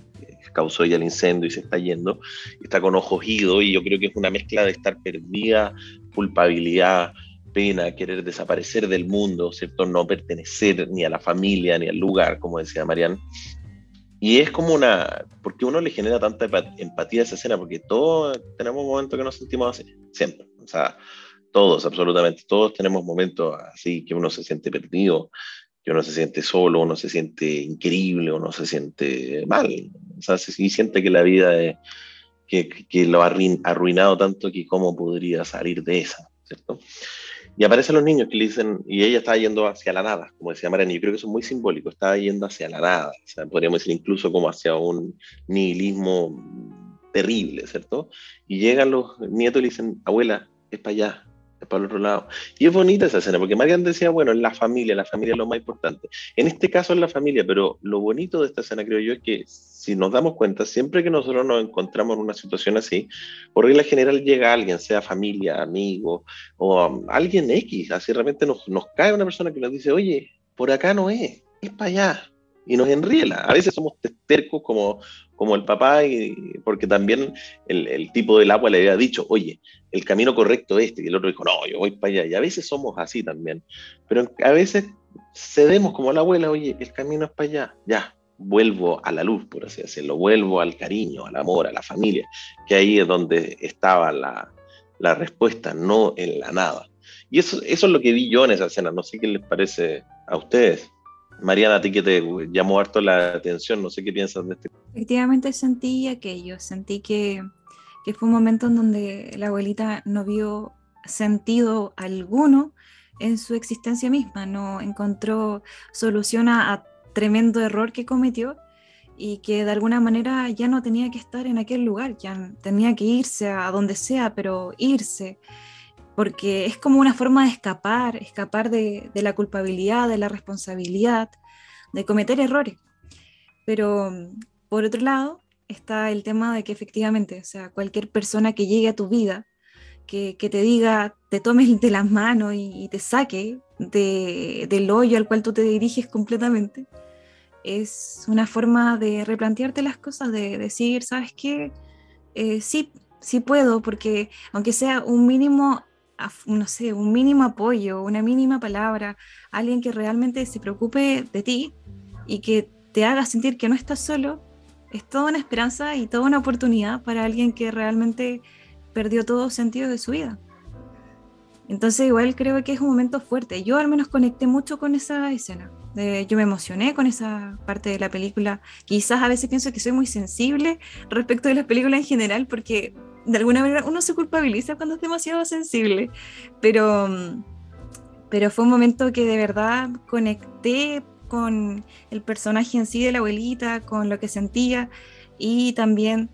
causó ya el incendio y se está yendo, está con ojos idos, y yo creo que es una mezcla de estar perdida, culpabilidad, pena, querer desaparecer del mundo, ¿cierto? No pertenecer ni a la familia ni al lugar, como decía Marianne. Y es como una... ¿Por qué uno le genera tanta empatía a esa escena? Porque todos tenemos momentos que nos sentimos así, siempre. O sea, todos, absolutamente todos tenemos momentos así, que uno se siente perdido, que uno se siente solo, uno se siente increíble, uno se siente mal. O sea, se, se siente que la vida es, que, que lo ha arruinado tanto, que cómo podría salir de esa, ¿cierto? Y aparecen los niños que le dicen, y ella estaba yendo hacia la nada, como decía Mariana, yo creo que eso es muy simbólico, estaba yendo hacia la nada, o sea, podríamos decir incluso como hacia un nihilismo terrible, ¿cierto? Y llegan los nietos y le dicen, abuela, es para allá, es para el otro lado. Y es bonita esa escena, porque Mariana decía, bueno, es la familia, la familia es lo más importante. En este caso es la familia, pero lo bonito de esta escena, creo yo, es que si nos damos cuenta, siempre que nosotros nos encontramos en una situación así, por regla general llega alguien, sea familia, amigo, o um, alguien X, así realmente nos, nos cae una persona que nos dice, oye, por acá no es, es para allá, y nos enriela. A veces somos tercos como, como el papá, y, porque también el, el tipo del agua le había dicho, oye, el camino correcto es este, y el otro dijo, no, yo voy para allá, y a veces somos así también, pero a veces cedemos como a la abuela, oye, el camino es para allá, ya, vuelvo a la luz, por así decirlo, vuelvo al cariño, al amor, a la familia, que ahí es donde estaba la, la respuesta, no en la nada. Y eso, eso es lo que vi yo en esa escena, no sé qué les parece a ustedes. Mariana, a ti que te llamó harto la atención, no sé qué piensas de este. Efectivamente sentí aquello, sentí que, que fue un momento en donde la abuelita no vio sentido alguno, en su existencia misma, no encontró solución a, a tremendo error que cometió y que de alguna manera ya no tenía que estar en aquel lugar, ya tenía que irse a donde sea, pero irse, porque es como una forma de escapar, escapar de, de la culpabilidad, de la responsabilidad, de cometer errores. Pero por otro lado está el tema de que efectivamente, o sea, cualquier persona que llegue a tu vida, que, que te diga, te tomes de las manos y, y te saque de, del hoyo al cual tú te diriges completamente, es una forma de replantearte las cosas, de decir, ¿sabes qué? Eh, sí, sí puedo, porque aunque sea un mínimo, no sé, un mínimo apoyo, una mínima palabra, alguien que realmente se preocupe de ti y que te haga sentir que no estás solo, es toda una esperanza y toda una oportunidad para alguien que realmente perdió todo sentido de su vida. Entonces igual creo que es un momento fuerte. Yo al menos conecté mucho con esa escena. Eh, yo me emocioné con esa parte de la película. Quizás a veces pienso que soy muy sensible respecto de las películas en general, porque de alguna manera uno se culpabiliza cuando es demasiado sensible. Pero, pero fue un momento que de verdad conecté con el personaje en sí de la abuelita, con lo que sentía y también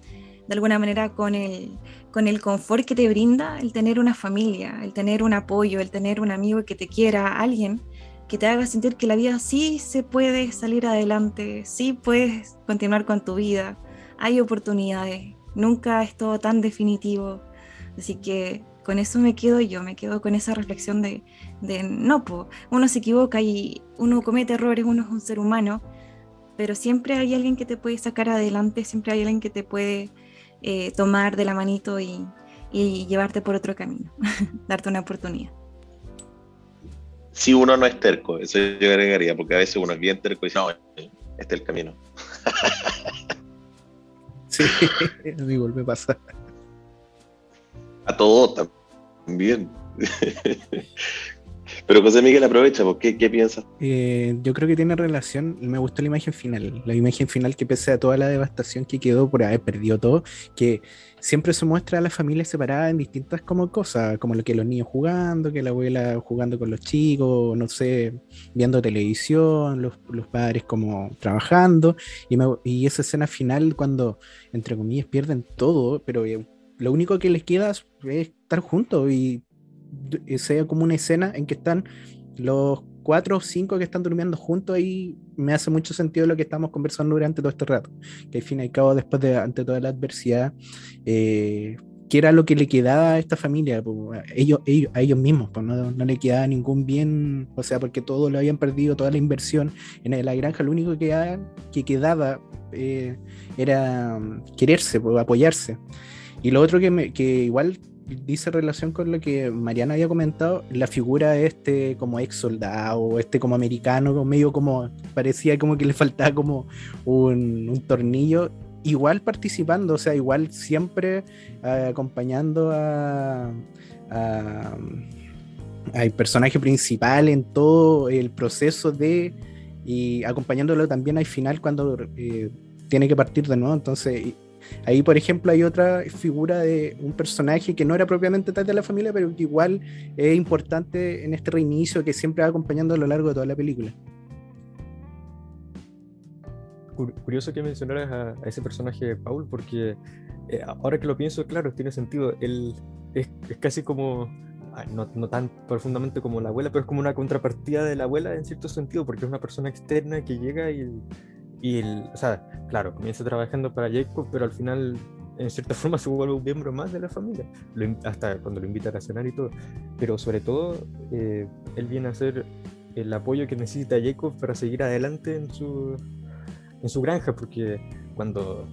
de alguna manera con el, con el confort que te brinda el tener una familia, el tener un apoyo, el tener un amigo que te quiera, alguien que te haga sentir que la vida sí se puede salir adelante, sí puedes continuar con tu vida, hay oportunidades, nunca es todo tan definitivo. Así que con eso me quedo yo, me quedo con esa reflexión de, de no, po, uno se equivoca y uno comete errores, uno es un ser humano, pero siempre hay alguien que te puede sacar adelante, siempre hay alguien que te puede eh, tomar de la manito y, y llevarte por otro camino, darte una oportunidad. Si uno no es terco, eso yo agregaría, porque a veces uno es bien terco y dice, no, este es el camino. Sí, a mí igual me pasa. A todo también. Pero José Miguel, aprovecha, ¿qué, qué piensas? Eh, yo creo que tiene relación, me gustó la imagen final, la imagen final que pese a toda la devastación que quedó por haber perdido todo, que siempre se muestra a las familias separadas en distintas como cosas, como lo que los niños jugando, que la abuela jugando con los chicos, no sé, viendo televisión, los, los padres como trabajando, y, me, y esa escena final cuando, entre comillas, pierden todo, pero eh, lo único que les queda es estar juntos y sea como una escena en que están los cuatro o cinco que están durmiendo juntos. Ahí me hace mucho sentido lo que estamos conversando durante todo este rato, que al fin y al cabo, después de ante toda la adversidad, eh, que era lo que le quedaba a esta familia, pues, ellos, ellos, a ellos mismos, pues, no, no le quedaba ningún bien, o sea, porque todo lo habían perdido, toda la inversión en la granja, lo único que, ha, que quedaba eh, era quererse, pues, apoyarse. Y lo otro que, me, que igual dice relación con lo que Mariana había comentado, la figura de este como ex soldado, este como americano, medio como parecía como que le faltaba como un, un tornillo, igual participando, o sea, igual siempre uh, acompañando a... a al personaje principal en todo el proceso de, y acompañándolo también al final cuando eh, tiene que partir de nuevo. Entonces ahí, por ejemplo, hay otra figura de un personaje que no era propiamente tal de la familia, pero que igual es importante en este reinicio, que siempre va acompañando a lo largo de toda la película. Curioso que mencionaras a, a ese personaje, Paul, porque eh, ahora que lo pienso, claro, tiene sentido. Él es, es casi como, no, no tan profundamente como la abuela, pero es como una contrapartida de la abuela en cierto sentido, porque es una persona externa que llega y... Y, el, o sea, claro, comienza trabajando para Jacob, pero al final, en cierta forma, se vuelve un miembro más de la familia, lo, hasta cuando lo invitan a cenar y todo. Pero sobre todo, eh, él viene a ser el apoyo que necesita Jacob para seguir adelante en su, en su granja, porque cuando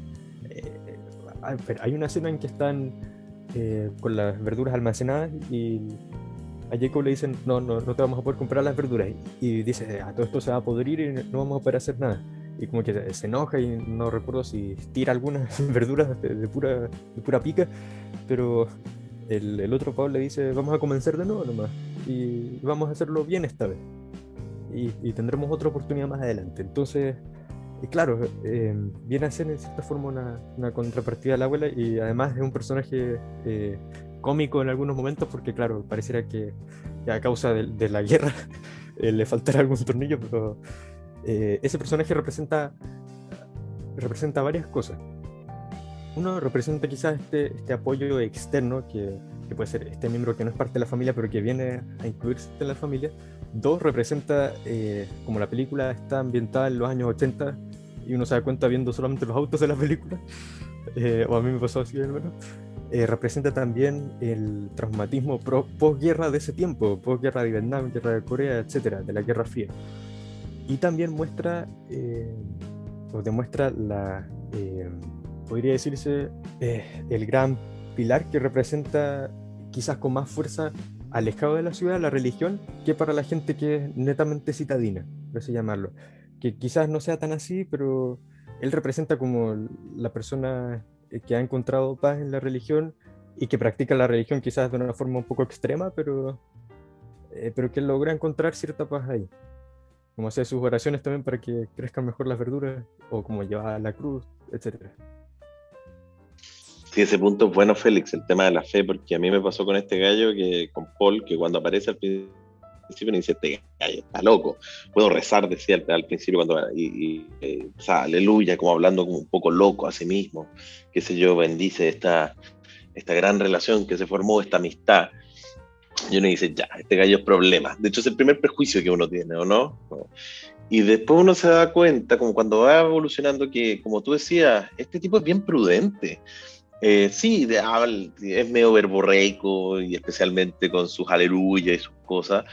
eh, hay una escena en que están eh, con las verduras almacenadas y a Jacob le dicen, no, no, no te vamos a poder comprar las verduras. Y dice, a todo esto se va a podrir y no vamos a poder hacer nada. Y como que se enoja y no recuerdo si tira algunas verduras de, de, pura, de pura pica, pero el, el otro Pablo le dice, vamos a comenzar de nuevo nomás y vamos a hacerlo bien esta vez y, y tendremos otra oportunidad más adelante. Entonces, claro, eh, viene a ser en cierta forma una, una contrapartida a la abuela, y además es un personaje eh, cómico en algunos momentos, porque claro, pareciera que que a causa de, de la guerra eh, le faltará algún tornillo, pero eh, ese personaje representa representa varias cosas. Uno representa quizás este, este apoyo externo que, que puede ser este miembro que no es parte de la familia pero que viene a incluirse en la familia. Dos, representa eh, como la película está ambientada en los años ochenta y uno se da cuenta viendo solamente los autos de la película, eh, o a mí me pasó así, bueno, eh, representa también el traumatismo pro, posguerra de ese tiempo, posguerra de Vietnam, guerra de Corea, etcétera, de la Guerra Fría. Y también muestra eh, o demuestra la eh, podría decirse eh, el gran pilar que representa quizás con más fuerza alejado de la ciudad, la religión, que para la gente que es netamente citadina, por así llamarlo, que quizás no sea tan así, pero él representa como la persona que ha encontrado paz en la religión y que practica la religión quizás de una forma un poco extrema, pero, eh, pero que logra encontrar cierta paz ahí, como hacer sus oraciones también para que crezcan mejor las verduras, o como llevar la cruz, etcétera. Sí, ese punto es bueno, Félix, el tema de la fe, porque a mí me pasó con este gallo, que con Paul, que cuando aparece al principio me dice, este gallo está loco, puedo rezar, decía al, al principio, cuando y, y, eh, o sea, aleluya, como hablando como un poco loco a sí mismo, qué sé yo, bendice esta, esta gran relación que se formó, esta amistad. Y uno dice, ya, este gallo es problema. De hecho, es el primer prejuicio que uno tiene, ¿o no? Y después uno se da cuenta, como cuando va evolucionando, que, como tú decías, este tipo es bien prudente. Eh, sí, de, ah, es medio verborreico, y especialmente con sus aleluyas y sus cosas,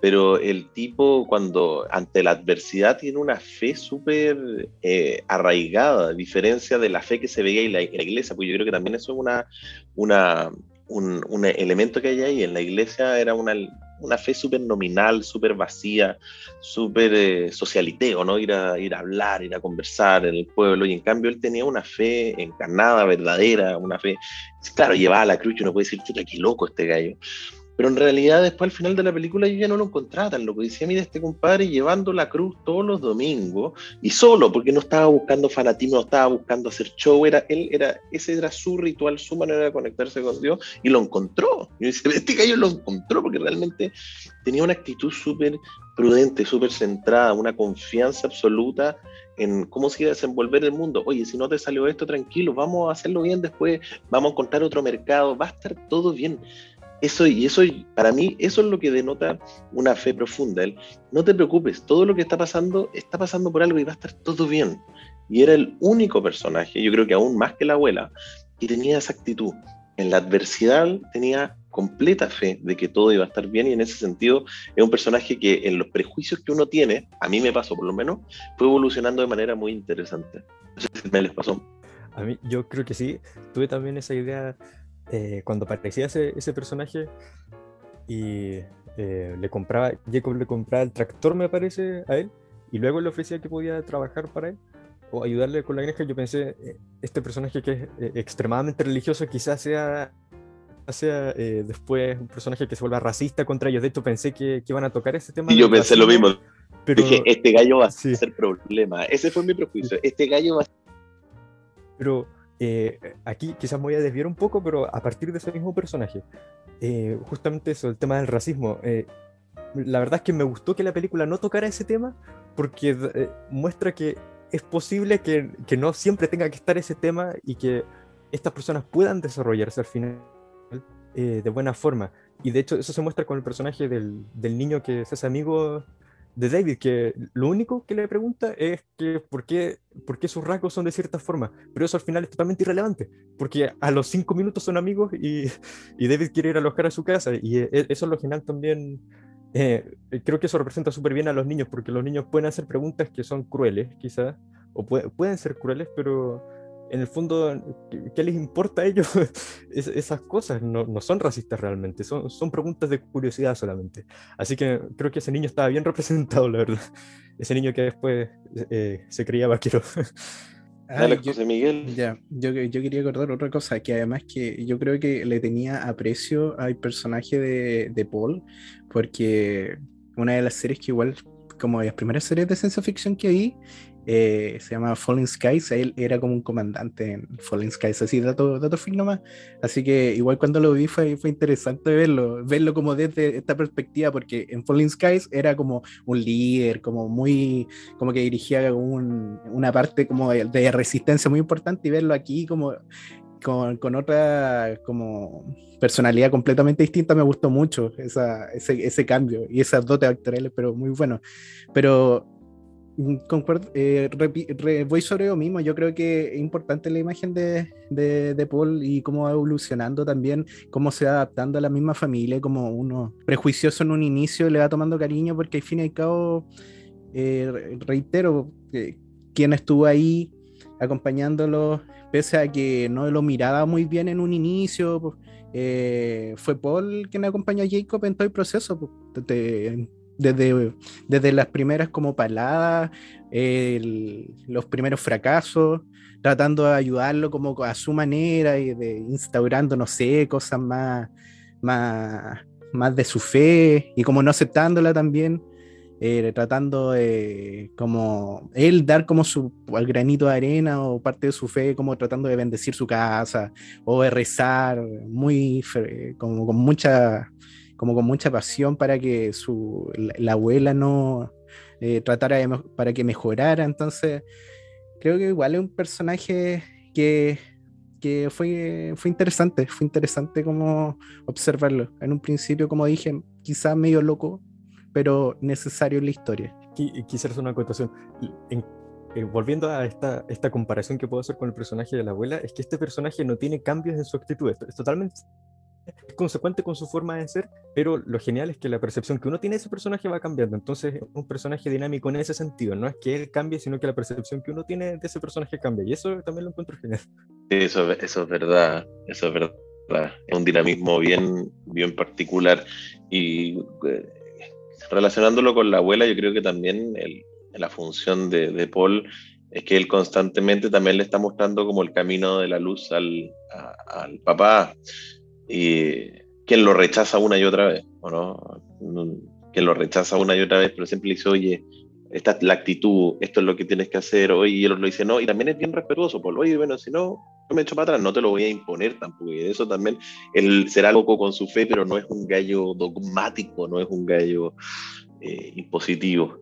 pero el tipo, cuando ante la adversidad, tiene una fe súper eh, arraigada, a diferencia de la fe que se veía en la, en la iglesia, porque yo creo que también eso es una... una Un, un elemento que hay ahí. En la iglesia era una, una fe súper nominal, súper vacía, súper eh, socialiteo, ¿no? Ir a, ir a hablar, ir a conversar en el pueblo, y en cambio él tenía una fe encarnada, verdadera, una fe, claro, llevaba la cruz, y uno puede decir, chuta, qué loco este gallo, pero en realidad después al final de la película yo ya no lo encontraba tan loco, decía, mira este compadre llevando la cruz todos los domingos, y solo, porque no estaba buscando fanatismo, no estaba buscando hacer show, era, él, era, ese era su ritual, su manera de conectarse con Dios, y lo encontró, y dice, este gallo lo encontró, porque realmente tenía una actitud súper prudente, súper centrada, una confianza absoluta en cómo se iba a desenvolver el mundo. Oye, si no te salió esto, tranquilo, vamos a hacerlo bien después, vamos a encontrar otro mercado, va a estar todo bien. Eso, y eso, para mí, eso es lo que denota una fe profunda. El, no te preocupes, todo lo que está pasando, está pasando por algo y va a estar todo bien. Y era el único personaje, yo creo que aún más que la abuela, que tenía esa actitud. En la adversidad tenía completa fe de que todo iba a estar bien, y en ese sentido es un personaje que en los prejuicios que uno tiene, a mí me pasó por lo menos, fue evolucionando de manera muy interesante. No sé si me les pasó. A mí, yo creo que sí, tuve también esa idea... Eh, cuando aparecía ese, ese personaje y eh, le compraba, Jacob le compraba el tractor, me parece, a él, y luego le ofrecía que podía trabajar para él o ayudarle con la granja, yo pensé, eh, este personaje que es eh, extremadamente religioso quizás sea, sea eh, después un personaje que se vuelva racista contra ellos. De hecho pensé que, que iban a tocar ese tema. Y yo pensé lo mismo, pero dije, este gallo va sí. a ser problema, ese fue mi prejuicio, este gallo va a... Pero... Eh, aquí quizás me voy a desviar un poco, pero a partir de ese mismo personaje, eh, justamente eso, el tema del racismo, eh, la verdad es que me gustó que la película no tocara ese tema, porque eh, muestra que es posible que, que no siempre tenga que estar ese tema, y que estas personas puedan desarrollarse al final eh, de buena forma. Y de hecho eso se muestra con el personaje del, del niño que se hace amigo de David, que lo único que le pregunta es que por qué, por qué sus rasgos son de cierta forma, pero eso al final es totalmente irrelevante, porque a los cinco minutos son amigos, y, y David quiere ir a alojar a su casa, y eso es lo genial también. Eh, creo que eso representa súper bien a los niños, porque los niños pueden hacer preguntas que son crueles quizás, o puede, pueden ser crueles, pero en el fondo, ¿qué, qué les importa a ellos? Es, esas cosas no, no son racistas realmente, son, son preguntas de curiosidad solamente. Así que creo que ese niño estaba bien representado, la verdad. Ese niño que después eh, se creía vaquero. Ay, yo, Miguel. Ya, yo, yo quería acordar otra cosa, que además que yo creo que le tenía aprecio al personaje de, de Paul, porque una de las series que igual, como de las primeras series de ciencia ficción que vi, eh, se llama Falling Skies. Él era como un comandante en Falling Skies, así, dato, dato fin nomás. Así que igual cuando lo vi fue, fue interesante verlo, verlo como desde esta perspectiva, porque en Falling Skies era como un líder, como muy, como que dirigía un, una parte como de, de resistencia muy importante, y verlo aquí como... Con, con otra como personalidad completamente distinta. Me gustó mucho esa, ese, ese cambio y esas dotes actorales, pero muy bueno. Pero concuerdo, eh, repi, re, voy sobre lo mismo. Yo creo que es importante la imagen de, de, de Paul y cómo va evolucionando también, cómo se va adaptando a la misma familia, como uno prejuicioso en un inicio le va tomando cariño, porque al fin y al cabo, eh, reitero, eh, quien estuvo ahí acompañándolo, pese a que no lo miraba muy bien en un inicio, eh, fue Paul quien acompañó a Jacob en todo el proceso, desde, desde, desde las primeras como paladas, el, los primeros fracasos, tratando de ayudarlo como a su manera, y de, instaurando, no sé, cosas más, más, más de su fe, y como no aceptándola también. Eh, tratando de como él dar como su al granito de arena o parte de su fe, como tratando de bendecir su casa o de rezar muy como con mucha como con mucha pasión para que su la, la abuela no eh, tratara de, para que mejorara. Entonces creo que igual es un personaje que que fue, fue interesante fue interesante como observarlo en un principio, como dije, quizás medio loco, pero necesario en la historia. Quisiera hacer una acotación. En, eh, volviendo a esta, esta comparación que puedo hacer con el personaje de la abuela, es que este personaje no tiene cambios en su actitud. Es, es totalmente es consecuente con su forma de ser, pero lo genial es que la percepción que uno tiene de ese personaje va cambiando. Entonces es un personaje dinámico en ese sentido. No es que él cambie, sino que la percepción que uno tiene de ese personaje cambia. Y eso también lo encuentro genial. Eso, eso es verdad. Eso es verdad. Es un dinamismo bien, bien particular. Y... Eh, relacionándolo con la abuela, yo creo que también el, la función de, de Paul es que él constantemente también le está mostrando como el camino de la luz al, a, al papá, y quien lo rechaza una y otra vez, ¿o no? Quien lo rechaza una y otra vez, pero siempre le dice, oye, esta es la actitud, esto es lo que tienes que hacer, oye, y él lo dice, no, y también es bien respetuoso, Paul, oye, bueno, si no, yo me echo para atrás, no te lo voy a imponer tampoco, y eso también, él será loco con su fe, pero no es un gallo dogmático, no es un gallo eh, impositivo.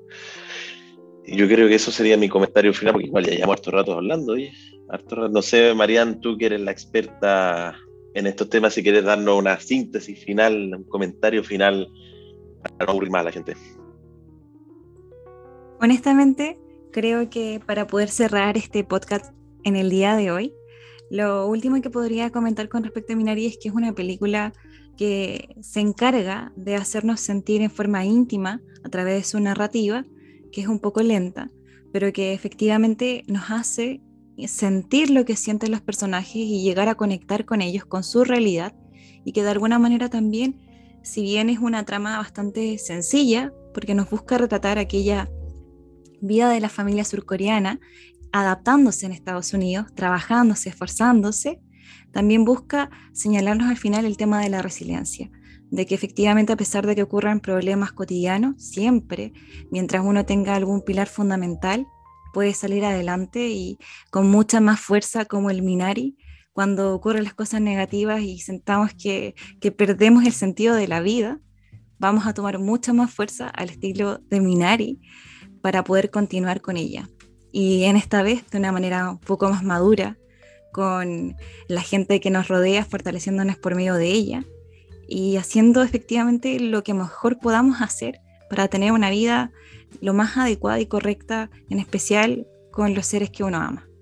Y yo creo que eso sería mi comentario final, porque igual ya llevamos harto rato hablando, oye, harto rato. No sé, Marianne, tú que eres la experta en estos temas, si quieres darnos una síntesis final, un comentario final, para no aburrir más a la gente. Honestamente, creo que para poder cerrar este podcast en el día de hoy, lo último que podría comentar con respecto a Minari es que es una película que se encarga de hacernos sentir en forma íntima a través de su narrativa, que es un poco lenta, pero que efectivamente nos hace sentir lo que sienten los personajes y llegar a conectar con ellos, con su realidad, y que de alguna manera también, si bien es una trama bastante sencilla, porque nos busca retratar aquella vida de la familia surcoreana, adaptándose en Estados Unidos, trabajándose, esforzándose, también busca señalarnos al final el tema de la resiliencia, de que efectivamente a pesar de que ocurran problemas cotidianos, siempre, mientras uno tenga algún pilar fundamental, puede salir adelante y con mucha más fuerza, como el Minari, cuando ocurren las cosas negativas y sentamos que, que perdemos el sentido de la vida, vamos a tomar mucha más fuerza al estilo de Minari, para poder continuar con ella, y en esta vez de una manera un poco más madura, con la gente que nos rodea, fortaleciéndonos por medio de ella, y haciendo efectivamente lo que mejor podamos hacer para tener una vida lo más adecuada y correcta, en especial con los seres que uno ama.